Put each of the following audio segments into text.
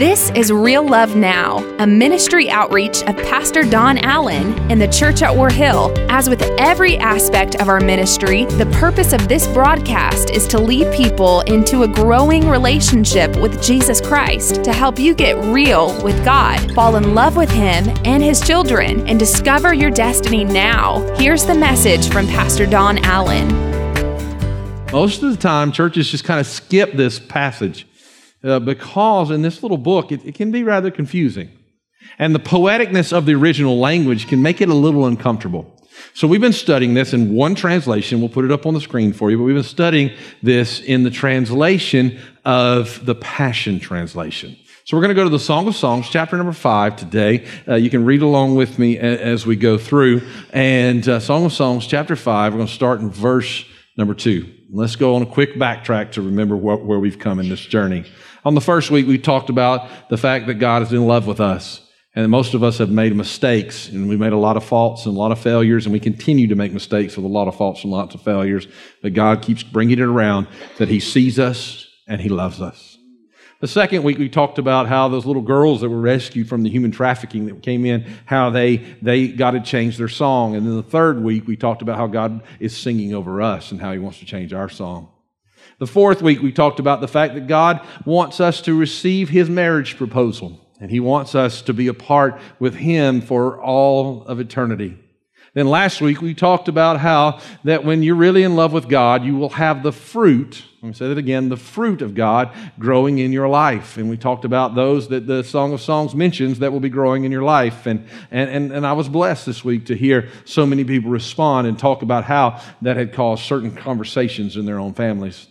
This is Real Love Now, a ministry outreach of Pastor Don Allen and the Church at War Hill. As with every aspect of our ministry, the purpose of this broadcast is to lead people into a growing relationship with Jesus Christ, to help you get real with God, fall in love with Him and His children, and discover your destiny now. Here's the message from Pastor Don Allen. Most of the time, churches just kind of skip this passage because in this little book, it can be rather confusing. And the poeticness of the original language can make it a little uncomfortable. So we've been studying this in one translation. We'll put it up on the screen for you. But we've been studying this in the translation of the Passion Translation. So we're going to go to the Song of Songs, chapter number 5 today. You can read along with me as we go through. And Song of Songs, chapter 5, we're going to start in verse number 2. Let's go on a quick backtrack to remember where we've come in this journey. On the first week, we talked about the fact that God is in love with us, and most of us have made mistakes, and we made a lot of faults and a lot of failures, and we continue to make mistakes with a lot of faults and lots of failures, but God keeps bringing it around that He sees us and He loves us. The second week, we talked about how those little girls that were rescued from the human trafficking that came in, how they got to change their song. And then the third week, we talked about how God is singing over us and how He wants to change our song. The fourth week, we talked about the fact that God wants us to receive His marriage proposal, and He wants us to be a part with Him for all of eternity. Then last week, we talked about how that when you're really in love with God, you will have the fruit, let me say that again, the fruit of God growing in your life. And we talked about those that the Song of Songs mentions that will be growing in your life. And I was blessed this week to hear so many people respond and talk about how that had caused certain conversations in their own families.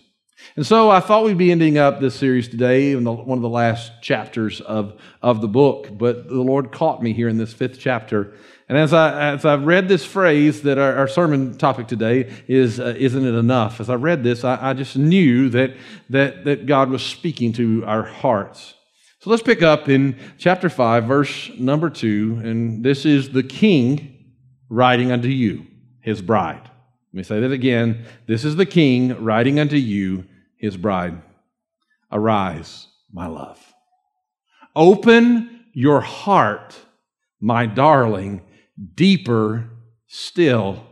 And so I thought we'd be ending up this series today in one of the last chapters of the book, but the Lord caught me here in this 5th chapter. And as I read this phrase that our sermon topic today is, Isn't It Enough? As I read this, I just knew that God was speaking to our hearts. So let's pick up in chapter 5, verse number 2, and this is the King writing unto you, His bride. Let me say that again. This is the King writing unto you, His bride. Arise, my love. Open your heart, my darling, deeper still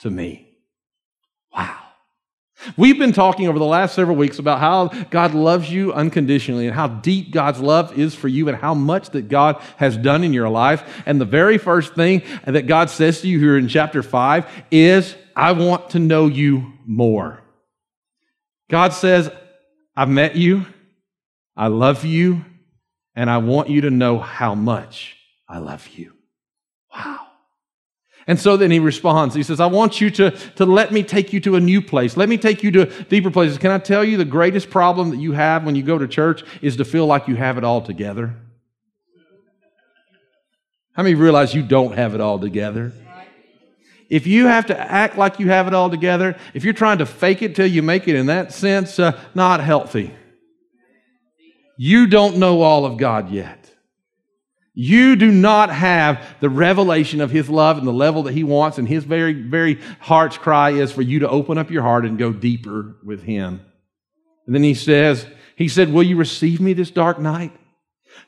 to me. Wow. We've been talking over the last several weeks about how God loves you unconditionally and how deep God's love is for you and how much that God has done in your life. And the very first thing that God says to you here in chapter 5 is, I want to know you more. God says, I've met you, I love you, and I want you to know how much I love you. Wow. And so then He responds. He says, I want you to let me take you to a new place. Let me take you to deeper places. Can I tell you the greatest problem that you have when you go to church is to feel like you have it all together? How many realize you don't have it all together? If you have to act like you have it all together, if you're trying to fake it till you make it in that sense, not healthy. You don't know all of God yet. You do not have the revelation of His love and the level that He wants, and His very, very heart's cry is for you to open up your heart and go deeper with Him. And then He said, will you receive me this dark night?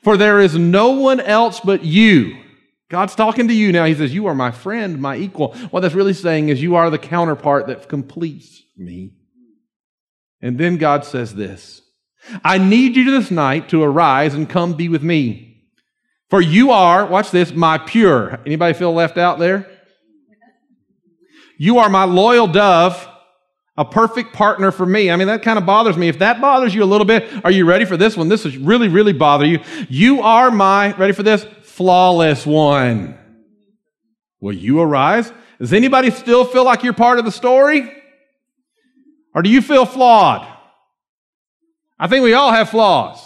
For there is no one else but you. God's talking to you now. He says, you are my friend, my equal. What that's really saying is you are the counterpart that completes me. And then God says this, I need you this night to arise and come be with me. For you are, watch this, my pure. Anybody feel left out there? You are my loyal dove, a perfect partner for me. I mean, that kind of bothers me. If that bothers you a little bit, are you ready for this one? This is really, really bother you. You are my, ready for this, flawless one. Will you arise? Does anybody still feel like you're part of the story? Or do you feel flawed? I think we all have flaws.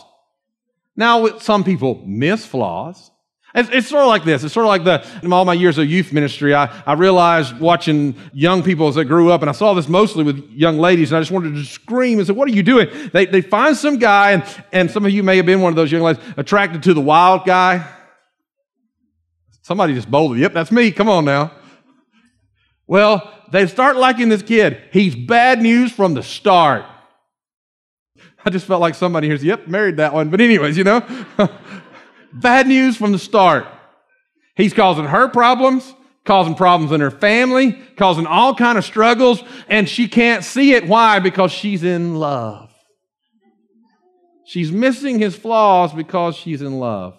Now, some people miss flaws. It's sort of like this. It's sort of like in all my years of youth ministry, I realized watching young people as they grew up, and I saw this mostly with young ladies, and I just wanted to scream and say, what are you doing? They find some guy, and some of you may have been one of those young ladies, attracted to the wild guy. Somebody just boldly, yep, that's me. Come on now. Well, they start liking this kid. He's bad news from the start. I just felt like somebody here's, yep, married that one. But anyways, you know, bad news from the start. He's causing her problems, causing problems in her family, causing all kind of struggles, and she can't see it. Why? Because she's in love. She's missing his flaws because she's in love.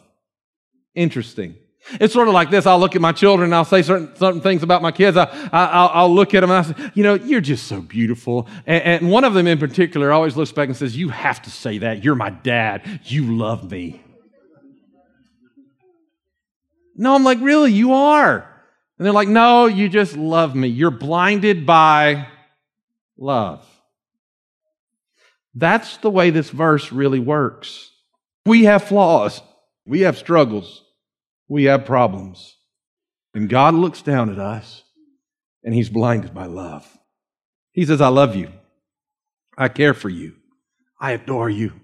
Interesting. It's sort of like this. I'll look at my children and I'll say certain things about my kids. I'll look at them and I'll say, you know, you're just so beautiful. And one of them in particular always looks back and says, you have to say that. You're my dad. You love me. No, I'm like, really? You are? And they're like, no, you just love me. You're blinded by love. That's the way this verse really works. We have flaws. We have struggles. We have problems. And God looks down at us, and he's blinded by love. He says, I love you. I care for you. I adore you.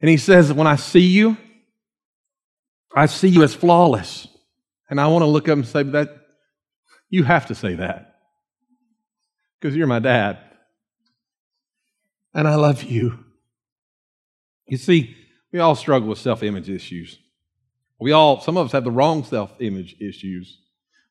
And he says, when I see you as flawless. And I want to look up and say, that you have to say that because you're my dad and I love you. You see, we all struggle with self-image issues. Some of us have the wrong self-image issues.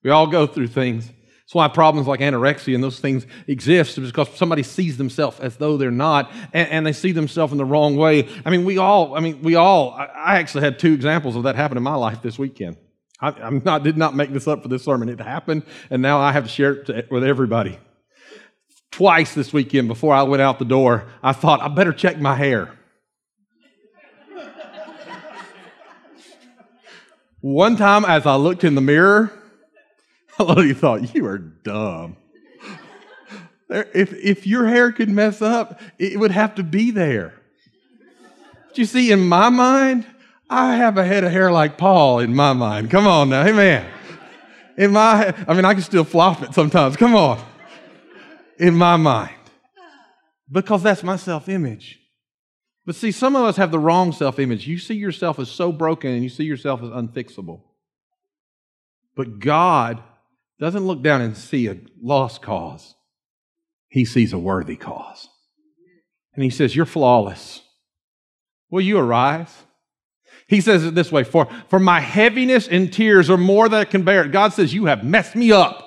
We all go through things. That's why problems like anorexia and those things exist, is because somebody sees themselves as though they're not, and they see themselves in the wrong way. I actually had two examples of that happen in my life this weekend. I did not make this up for this sermon. It happened, and now I have to share it with everybody. Twice this weekend before I went out the door, I thought, I better check my hair. One time as I looked in the mirror, I literally thought, you are dumb. If your hair could mess up, it would have to be there. But you see, in my mind, I have a head of hair like Paul in my mind. Come on now. Hey, man. I can still flop it sometimes. Come on. In my mind. Because that's my self-image. But see, some of us have the wrong self-image. You see yourself as so broken and you see yourself as unfixable. But God doesn't look down and see a lost cause. He sees a worthy cause. And he says, you're flawless. Will you arise? He says it this way, for my heaviness and tears are more than I can bear. God says, you have messed me up.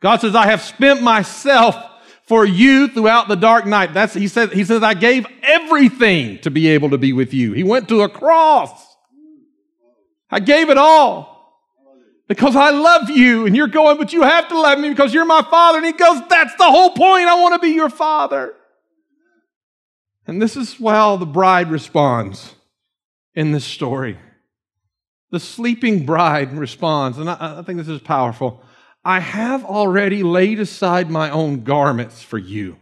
God says, I have spent myself for you throughout the dark night. He says, I gave everything to be able to be with you. He went to a cross. I gave it all because I love you. And you're going, but you have to love me because you're my father. And he goes, that's the whole point. I want to be your father. And this is how the bride responds. In this story, the sleeping bride responds, and I think this is powerful. I have already laid aside my own garments for you.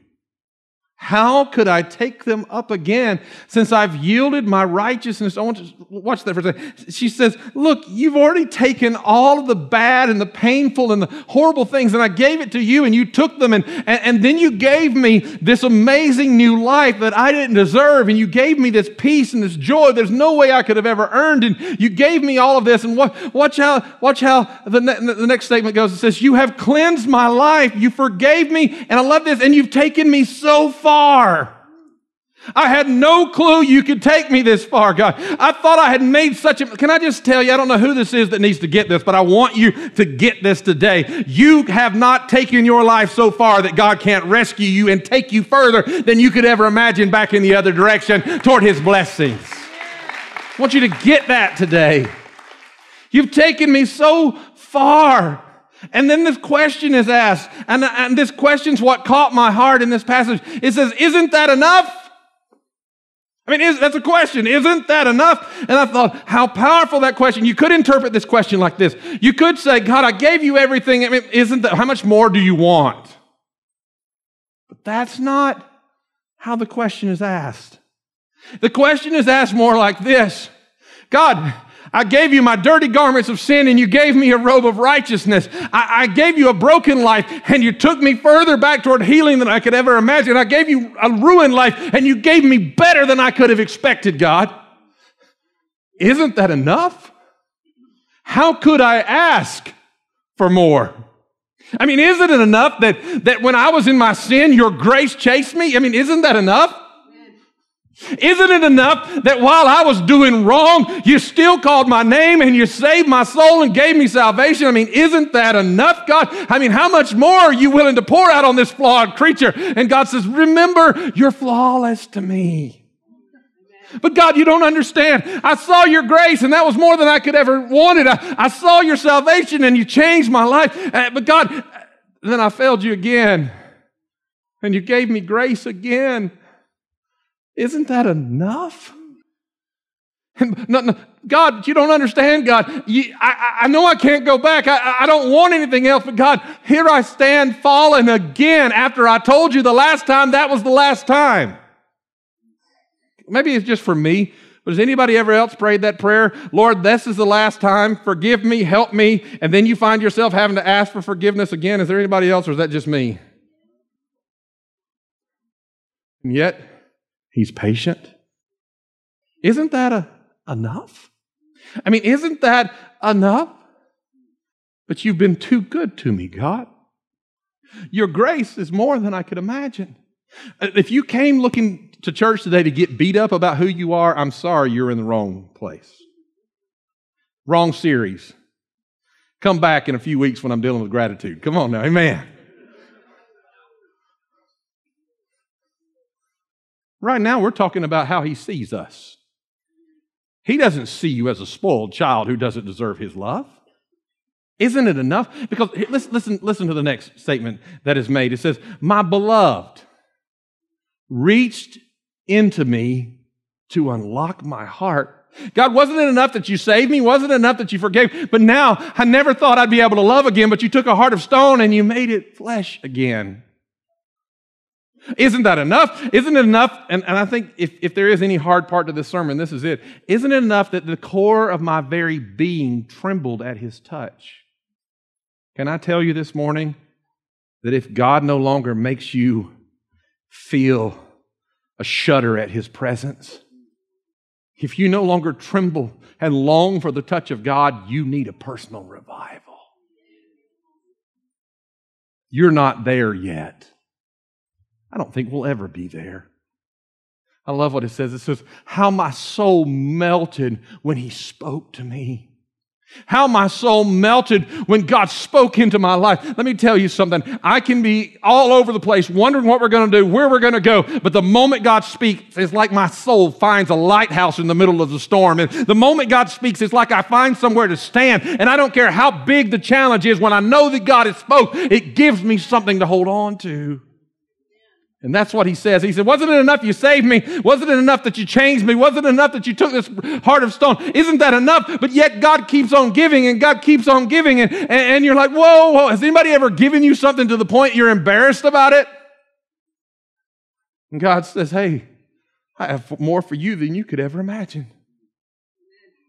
How could I take them up again since I've yielded my righteousness? I want to watch that for a second. She says, look, you've already taken all of the bad and the painful and the horrible things, and I gave it to you, and you took them, and then you gave me this amazing new life that I didn't deserve, and you gave me this peace and this joy there's no way I could have ever earned, and you gave me all of this. And watch how the next statement goes. It says, you have cleansed my life, you forgave me, and I love this, and you've taken me so far. I had no clue you could take me this far, God. I thought I had made such a... Can I just tell you, I don't know who this is that needs to get this, but I want you to get this today. You have not taken your life so far that God can't rescue you and take you further than you could ever imagine back in the other direction toward his blessings. I want you to get that today. You've taken me so far. And then this question is asked, and this question's what caught my heart in this passage. It says, isn't that enough? I mean, that's a question. Isn't that enough? And I thought, how powerful that question. You could interpret this question like this. You could say, God, I gave you everything. I mean, how much more do you want? But that's not how the question is asked. The question is asked more like this. God, I gave you my dirty garments of sin, and you gave me a robe of righteousness. I gave you a broken life, and you took me further back toward healing than I could ever imagine. I gave you a ruined life, and you gave me better than I could have expected, God. Isn't that enough? How could I ask for more? I mean, isn't it enough that when I was in my sin, your grace chased me? I mean, isn't that enough? Isn't it enough that while I was doing wrong, you still called my name and you saved my soul and gave me salvation? I mean, isn't that enough, God? I mean, how much more are you willing to pour out on this flawed creature? And God says, remember, you're flawless to me. But God, you don't understand. I saw your grace, and that was more than I could ever wanted. I saw your salvation, and you changed my life. But God, then I failed you again, and you gave me grace again. Isn't that enough? No, God, you don't understand, God. I know I can't go back. I don't want anything else, but God, here I stand fallen again after I told you the last time that was the last time. Maybe it's just for me, but has anybody ever else prayed that prayer? Lord, this is the last time. Forgive me, help me. And then you find yourself having to ask for forgiveness again. Is there anybody else, or is that just me? And yet, he's patient. Isn't that enough? I mean, isn't that enough? But you've been too good to me, God. Your grace is more than I could imagine. If you came looking to church today to get beat up about who you are, I'm sorry, you're in the wrong place. Wrong series. Come back in a few weeks when I'm dealing with gratitude. Come on now, amen. Right now, we're talking about how he sees us. He doesn't see you as a spoiled child who doesn't deserve his love. Isn't it enough? Because listen to the next statement that is made. It says, my beloved reached into me to unlock my heart. God, wasn't it enough that you saved me? Wasn't it enough that you forgave me? But now, I never thought I'd be able to love again, but you took a heart of stone and you made it flesh again. Isn't that enough? Isn't it enough? And I think if there is any hard part to this sermon, this is it. Isn't it enough that the core of my very being trembled at his touch? Can I tell you this morning that if God no longer makes you feel a shudder at his presence, if you no longer tremble and long for the touch of God, you need a personal revival. You're not there yet. I don't think we'll ever be there. I love what it says. It says, how my soul melted when he spoke to me. How my soul melted when God spoke into my life. Let me tell you something. I can be all over the place, wondering what we're going to do, where we're going to go. But the moment God speaks, it's like my soul finds a lighthouse in the middle of the storm. And the moment God speaks, it's like I find somewhere to stand. And I don't care how big the challenge is, when I know that God has spoke, it gives me something to hold on to. And that's what he says. He said, wasn't it enough you saved me? Wasn't it enough that you changed me? Wasn't it enough that you took this heart of stone? Isn't that enough? But yet God keeps on giving, and God keeps on giving. And you're like, whoa, has anybody ever given you something to the point you're embarrassed about it? And God says, hey, I have more for you than you could ever imagine.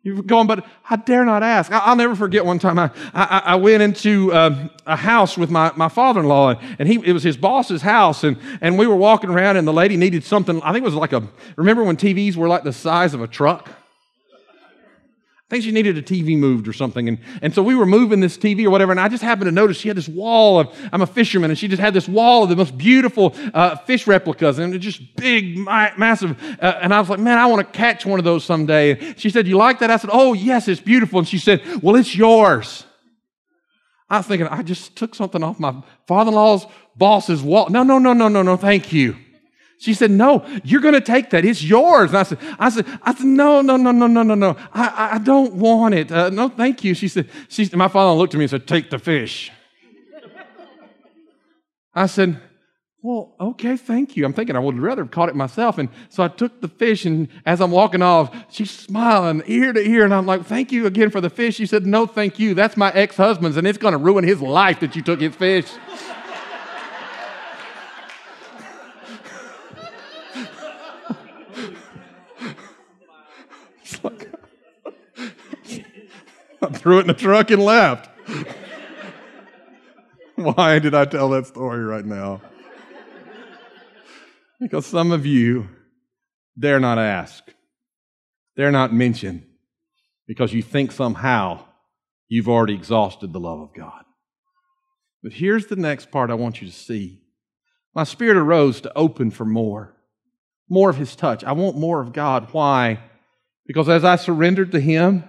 You're going, but I dare not ask. I'll never forget one time I went into a house with my father-in-law, and it was his boss's house, and we were walking around, and the lady needed something. I think it was like remember when TVs were like the size of a truck? I think she needed a TV moved or something. And so we were moving this TV or whatever, and I just happened to notice she had this wall of, I'm a fisherman, and she just had this wall of the most beautiful fish replicas, and they're just big, massive. And I was like, man, I want to catch one of those someday. And she said, you like that? I said, oh, yes, it's beautiful. And she said, well, it's yours. I was thinking, I just took something off my father-in-law's boss's wall. No, thank you. She said, no, you're going to take that. It's yours. And I said, no. I don't want it. No, thank you. She said, my father looked at me and said, take the fish. I said, well, okay, thank you. I'm thinking I would rather have caught it myself. And so I took the fish, and as I'm walking off, she's smiling ear to ear. And I'm like, thank you again for the fish. She said, no, thank you. That's my ex-husband's, and it's going to ruin his life that you took his fish. Threw it in the truck and left. Why did I tell that story right now? Because some of you dare not ask, dare not mention, because you think somehow you've already exhausted the love of God. But here's the next part I want you to see. My spirit arose to open for more. more of His touch. I want more of God. Why? Because as I surrendered to Him,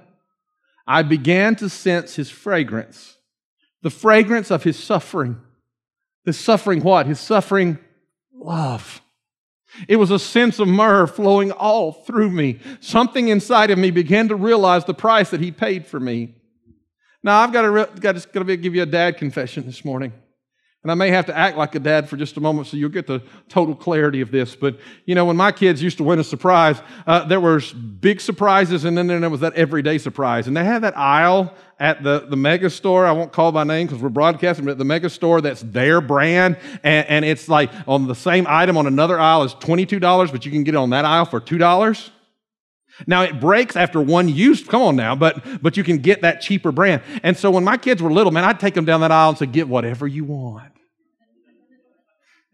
I began to sense His fragrance, the fragrance of His suffering. His suffering what? His suffering love. It was a sense of myrrh flowing all through me. Something inside of me began to realize the price that He paid for me. Now, I've got to give you a dad confession this morning. And I may have to act like a dad for just a moment so you'll get the total clarity of this. But, you know, when my kids used to win a surprise, there were big surprises, and then there was that everyday surprise. And they had that aisle at the mega store. I won't call by name because we're broadcasting, but at the mega store, that's their brand. And it's like on the same item on another aisle is $22, but you can get it on that aisle for $2. Now, it breaks after one use. Come on now, but you can get that cheaper brand. And so when my kids were little, man, I'd take them down that aisle and say, get whatever you want.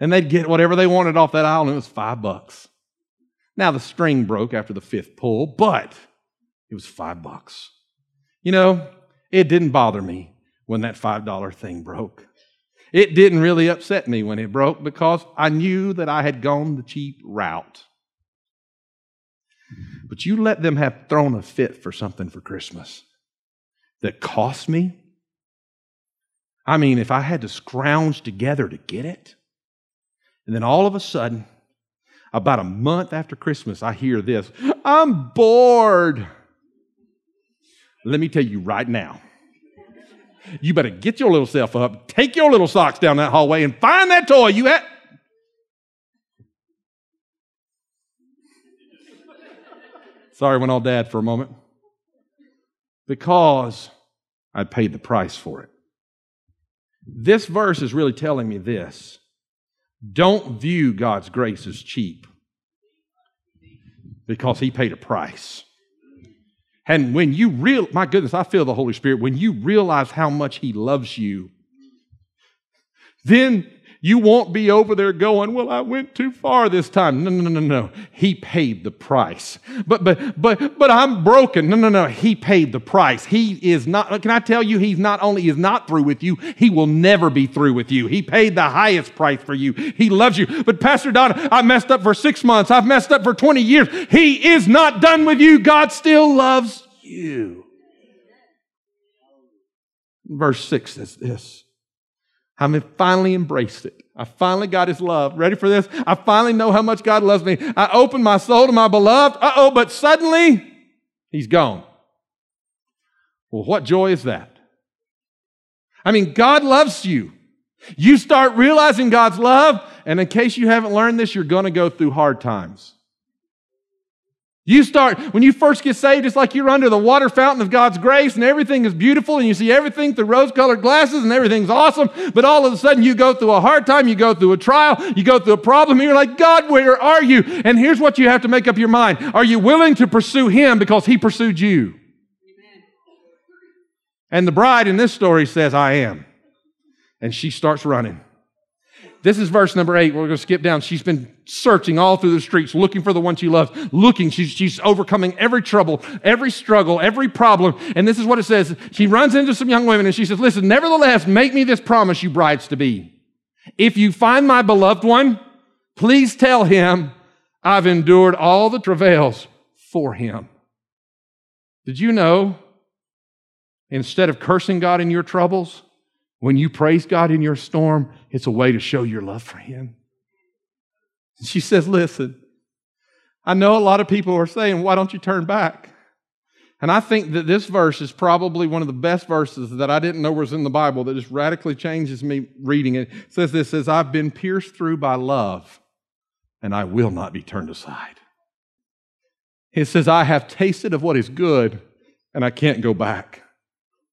And they'd get whatever they wanted off that aisle, and it was $5. Now, the string broke after the fifth pull, but it was $5. You know, it didn't bother me when that $5 thing broke. It didn't really upset me when it broke because I knew that I had gone the cheap route. But you let them have thrown a fit for something for Christmas that cost me. I mean, if I had to scrounge together to get it, and then all of a sudden, about a month after Christmas, I hear this, I'm bored. Let me tell you right now, you better get your little self up, take your little socks down that hallway, and find that toy you had. Sorry, went all dad for a moment. Because I paid the price for it. This verse is really telling me this. Don't view God's grace as cheap because He paid a price. And when you realize, my goodness, I feel the Holy Spirit, when you realize how much He loves you, then you won't be over there going, well, I went too far this time. No, no, no, no. He paid the price. But I'm broken. No, no, no. He paid the price. He is not, can I tell you, He's not only is not through with you, He will never be through with you. He paid the highest price for you. He loves you. But Pastor Don, I messed up for 6 months. I've messed up for 20 years. He is not done with you. God still loves you. Verse 6 says this. I finally embraced it. I finally got His love. Ready for this? I finally know how much God loves me. I opened my soul to my beloved. But suddenly, He's gone. Well, what joy is that? I mean, God loves you. You start realizing God's love, and in case you haven't learned this, you're going to go through hard times. You start, when you first get saved, it's like you're under the water fountain of God's grace and everything is beautiful and you see everything through rose-colored glasses and everything's awesome, but all of a sudden you go through a hard time, you go through a trial, you go through a problem, and you're like, God, where are you? And here's what you have to make up your mind. Are you willing to pursue Him because He pursued you? Amen. And the bride in this story says, I am. And she starts running. This is verse number 8. We're going to skip down. She's been searching all through the streets, looking for the one she loves, looking. She's overcoming every trouble, every struggle, every problem. And this is what it says. She runs into some young women and she says, listen, nevertheless, make me this promise, you brides to be. If you find my beloved one, please tell him I've endured all the travails for him. Did you know, instead of cursing God in your troubles, when you praise God in your storm, it's a way to show your love for Him. And she says, listen, I know a lot of people are saying, why don't you turn back? And I think that this verse is probably one of the best verses that I didn't know was in the Bible that just radically changes me reading it. It says this, says, I've been pierced through by love, and I will not be turned aside. It says, I have tasted of what is good, and I can't go back.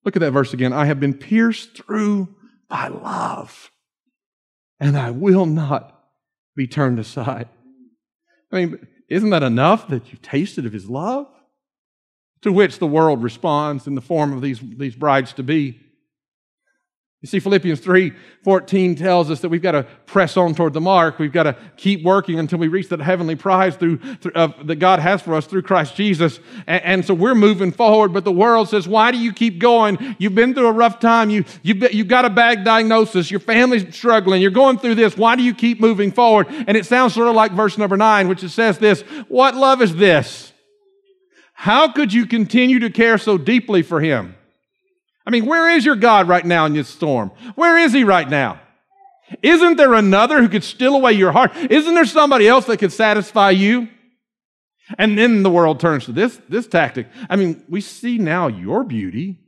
Look at that verse again. I have been pierced through by love, and I will not be turned aside. I mean, isn't that enough that you've tasted of His love? To which the world responds in the form of these brides to be. You see, Philippians 3:14 tells us that we've got to press on toward the mark. We've got to keep working until we reach that heavenly prize that God has for us through Christ Jesus. And so we're moving forward, but the world says, why do you keep going? You've been through a rough time. You've got a bad diagnosis. Your family's struggling. You're going through this. Why do you keep moving forward? And it sounds sort of like verse number 9, which it says this, what love is this? How could you continue to care so deeply for him? I mean, where is your God right now in this storm? Where is he right now? Isn't there another who could steal away your heart? Isn't there somebody else that could satisfy you? And then the world turns to this tactic. I mean, we see now your beauty.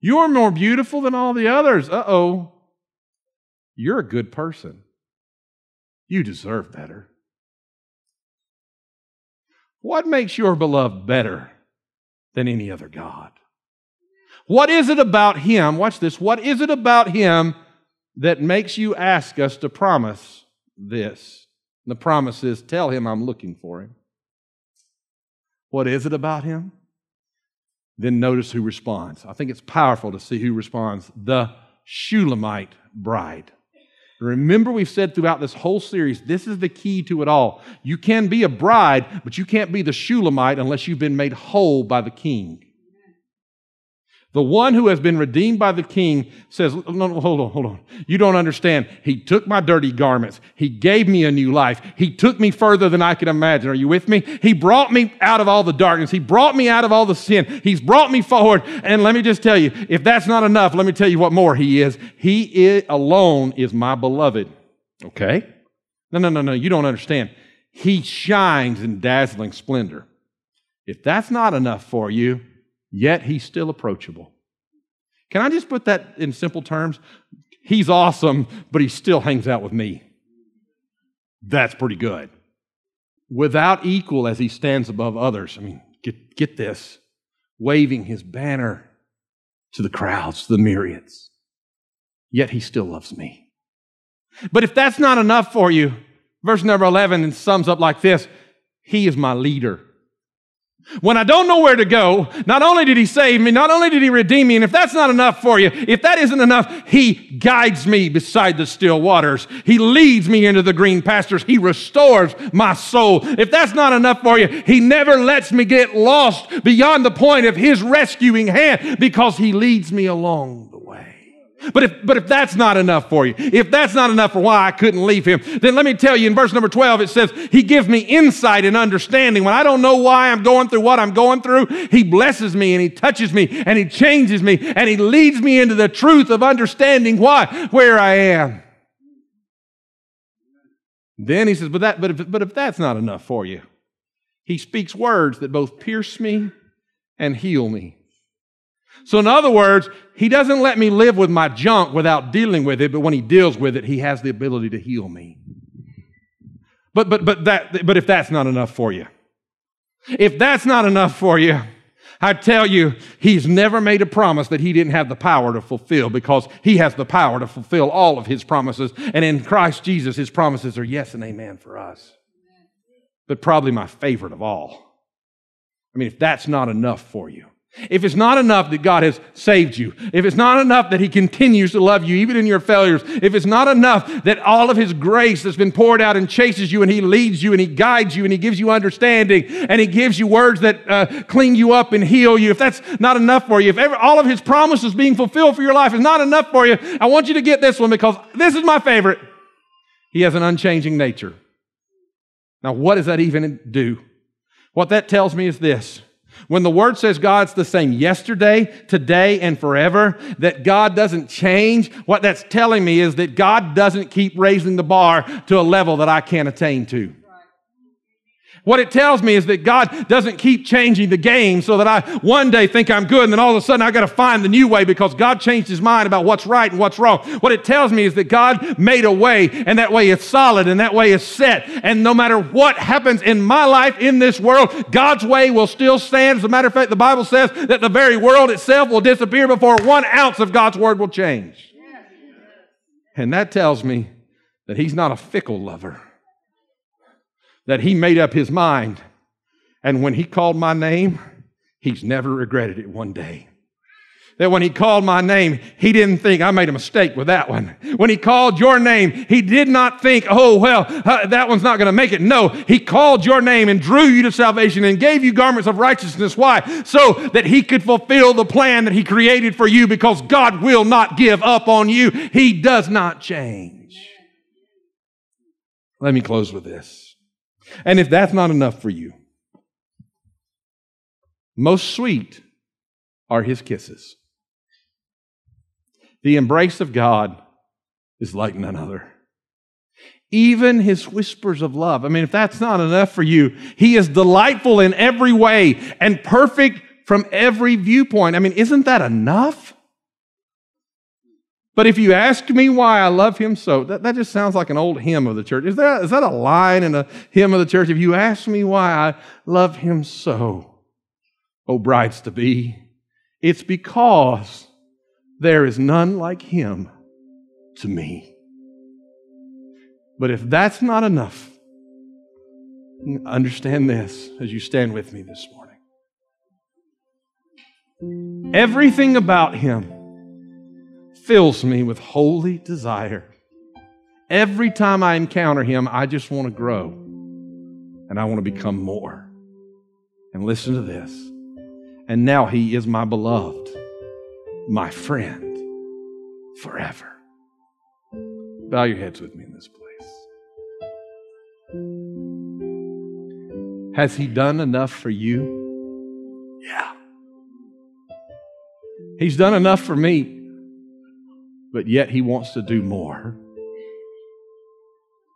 You're more beautiful than all the others. Uh-oh. You're a good person. You deserve better. What makes your beloved better than any other God? What is it about him, watch this, what is it about him that makes you ask us to promise this? And the promise is, tell him I'm looking for him. What is it about him? Then notice who responds. I think it's powerful to see who responds. The Shulamite bride. Remember, we've said throughout this whole series, this is the key to it all. You can be a bride, but you can't be the Shulamite unless you've been made whole by the king. The one who has been redeemed by the king says, no, hold on. You don't understand. He took my dirty garments. He gave me a new life. He took me further than I could imagine. Are you with me? He brought me out of all the darkness. He brought me out of all the sin. He's brought me forward. And let me just tell you, if that's not enough, let me tell you what more he is. He alone is my beloved. Okay? No. You don't understand. He shines in dazzling splendor. If that's not enough for you, yet he's still approachable. Can I just put that in simple terms? He's awesome, but he still hangs out with me. That's pretty good. Without equal as he stands above others. I mean, get this. Waving his banner to the crowds, the myriads. Yet he still loves me. But if that's not enough for you, verse number 11 sums up like this. He is my leader. When I don't know where to go, not only did he save me, not only did he redeem me, and if that's not enough for you, if that isn't enough, he guides me beside the still waters. He leads me into the green pastures. He restores my soul. If that's not enough for you, he never lets me get lost beyond the point of his rescuing hand because he leads me along the way. But if that's not enough for you, if that's not enough for why I couldn't leave him, then let me tell you in verse number 12, it says, he gives me insight and understanding. When I don't know why I'm going through what I'm going through, he blesses me and he touches me and he changes me and he leads me into the truth of understanding where I am. Then he says, but if that's not enough for you, he speaks words that both pierce me and heal me. So in other words, he doesn't let me live with my junk without dealing with it, but when he deals with it, he has the ability to heal me. But if that's not enough for you, if that's not enough for you, I tell you, he's never made a promise that he didn't have the power to fulfill because he has the power to fulfill all of his promises. And in Christ Jesus, his promises are yes and amen for us. But probably my favorite of all. I mean, if that's not enough for you, if it's not enough that God has saved you, if it's not enough that he continues to love you even in your failures, if it's not enough that all of his grace that's been poured out and chases you and he leads you and he guides you and he gives you understanding and he gives you words that clean you up and heal you, if that's not enough for you, if all of his promises being fulfilled for your life is not enough for you, I want you to get this one because this is my favorite. He has an unchanging nature. Now, what does that even do? What that tells me is this. When the Word says God's the same yesterday, today, and forever, that God doesn't change, what that's telling me is that God doesn't keep raising the bar to a level that I can't attain to. What it tells me is that God doesn't keep changing the game so that I one day think I'm good and then all of a sudden I got to find the new way because God changed his mind about what's right and what's wrong. What it tells me is that God made a way and that way is solid and that way is set. And no matter what happens in my life, in this world, God's way will still stand. As a matter of fact, the Bible says that the very world itself will disappear before 1 ounce of God's word will change. And that tells me that he's not a fickle lover. That he made up his mind. And when he called my name, he's never regretted it one day. that when he called my name, he didn't think I made a mistake with that one. When he called your name, he did not think, that one's not going to make it. No, he called your name and drew you to salvation and gave you garments of righteousness. Why? So that he could fulfill the plan that he created for you, because God will not give up on you. He does not change. Let me close with this. And if that's not enough for you, most sweet are his kisses. The embrace of God is like none other. Even his whispers of love. I mean, if that's not enough for you, he is delightful in every way and perfect from every viewpoint. I mean, isn't that enough? But if you ask me why I love him so, that just sounds like an old hymn of the church. Is that a line in a hymn of the church? If you ask me why I love him so, oh, brides to be, it's because there is none like him to me. But if that's not enough, understand this as you stand with me this morning. Everything about him fills me with holy desire. Every time I encounter him, I just want to grow and I want to become more. And listen to this. And now he is my beloved, my friend, forever. Bow your heads with me in this place. Has he done enough for you? Yeah. He's done enough for me. But yet he wants to do more.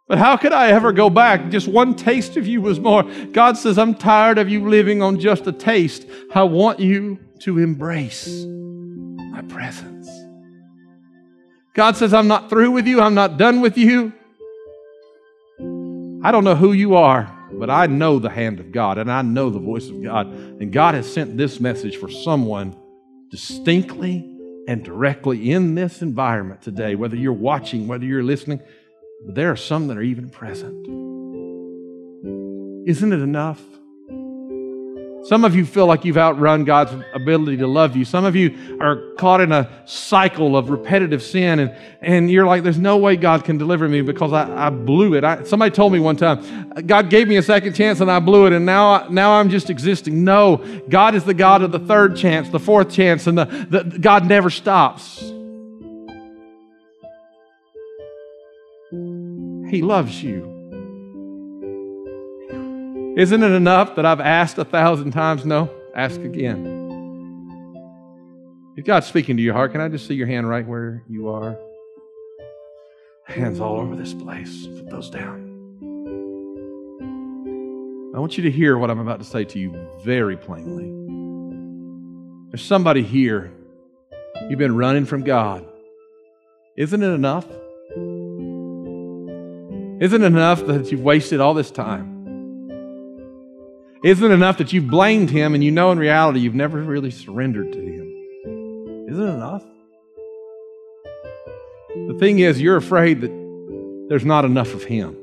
But how could I ever go back? Just one taste of you was more. God says, I'm tired of you living on just a taste. I want you to embrace my presence. God says, I'm not through with you. I'm not done with you. I don't know who you are, but I know the hand of God and I know the voice of God. And God has sent this message for someone distinctly and directly in this environment today, whether you're watching, whether you're listening, there are some that are even present. Isn't it enough? Some of you feel like you've outrun God's ability to love you. Some of you are caught in a cycle of repetitive sin, and you're like, there's no way God can deliver me because I blew it. Somebody told me one time, God gave me a second chance and I blew it, and now I'm just existing. No, God is the God of the third chance, the fourth chance, and the God never stops. He loves you. Isn't it enough that I've asked 1,000 times? No, ask again. If God's speaking to your heart, can I just see your hand right where you are? Hands all over this place. Put those down. I want you to hear what I'm about to say to you very plainly. There's somebody here. You've been running from God. Isn't it enough? Isn't it enough that you've wasted all this time? Isn't it enough that you've blamed him and you know in reality you've never really surrendered to him? Isn't it enough? The thing is, you're afraid that there's not enough of him.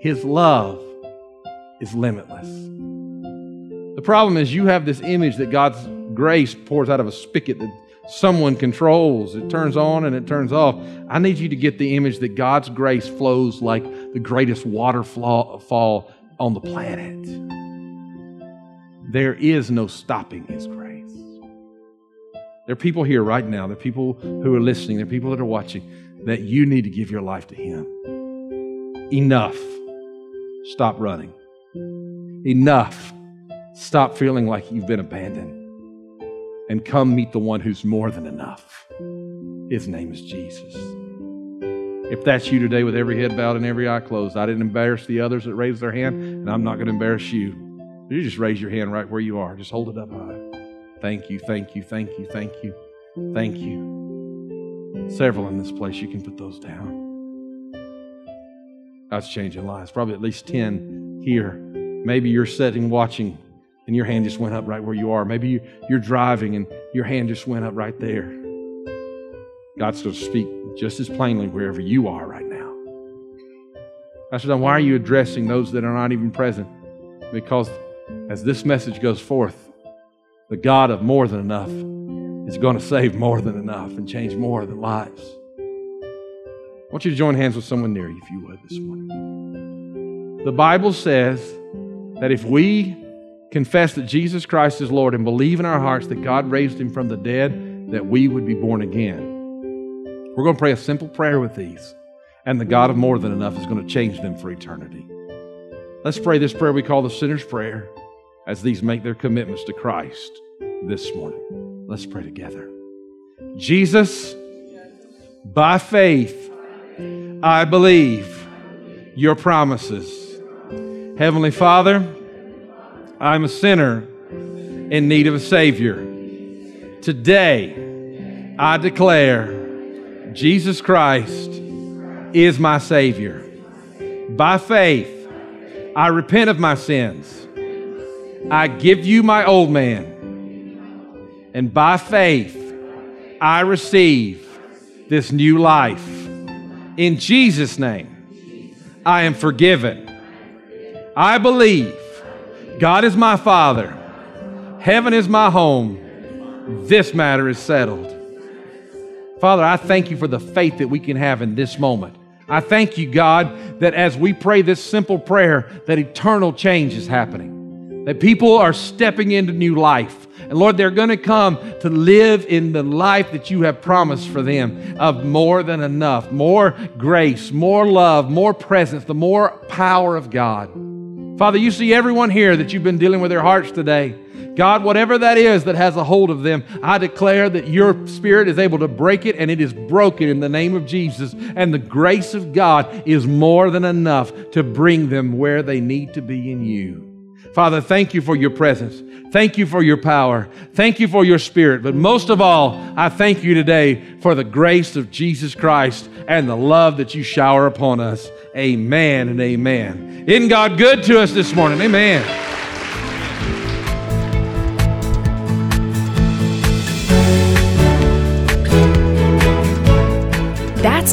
His love is limitless. The problem is you have this image that God's grace pours out of a spigot that someone controls. It turns on and it turns off. I need you to get the image that God's grace flows like the greatest waterfall on the planet. There is no stopping his grace. There are people here right now. There are people who are listening. There are people that are watching that you need to give your life to him. Enough. Stop running. Enough. Stop feeling like you've been abandoned. And come meet the one who's more than enough. His name is Jesus. If that's you today with every head bowed and every eye closed, I didn't embarrass the others that raised their hand, and I'm not going to embarrass you. You just raise your hand right where you are. Just hold it up high. Thank you, thank you, thank you, thank you, thank you. Several in this place, you can put those down. God's changing lives. Probably at least 10 here. Maybe you're sitting watching and your hand just went up right where you are. Maybe you're driving and your hand just went up right there. God's going to speak just as plainly wherever you are right now. Pastor Don, why are you addressing those that are not even present? Because as this message goes forth, The God of more than enough is going to save more than enough and change more than lives. I want you to join hands with someone near you, if you would, this morning. The Bible says that if we confess that Jesus Christ is Lord and believe in our hearts that God raised him from the dead, that we would be born again. We're going to pray a simple prayer with these, and the God of more than enough is going to change them for eternity. Let's pray this prayer we call the sinner's prayer as these make their commitments to Christ this morning. Let's pray together. Jesus, by faith, I believe your promises. Heavenly Father, I'm a sinner in need of a Savior. Today, I declare Jesus Christ is my Savior. By faith, I repent of my sins. I give you my old man. And by faith, I receive this new life. In Jesus' name, I am forgiven. I believe God is my Father. Heaven is my home. This matter is settled. Father, I thank you for the faith that we can have in this moment. I thank you, God, that as we pray this simple prayer, that eternal change is happening, that people are stepping into new life. And Lord, they're going to come to live in the life that you have promised for them of more than enough, more grace, more love, more presence, the more power of God. Father, you see everyone here that you've been dealing with their hearts today. God, whatever that is that has a hold of them, I declare that your Spirit is able to break it, and it is broken in the name of Jesus. And the grace of God is more than enough to bring them where they need to be in you. Father, thank you for your presence. Thank you for your power. Thank you for your Spirit. But most of all, I thank you today for the grace of Jesus Christ and the love that you shower upon us. Amen and amen. Isn't God good to us this morning? Amen. That's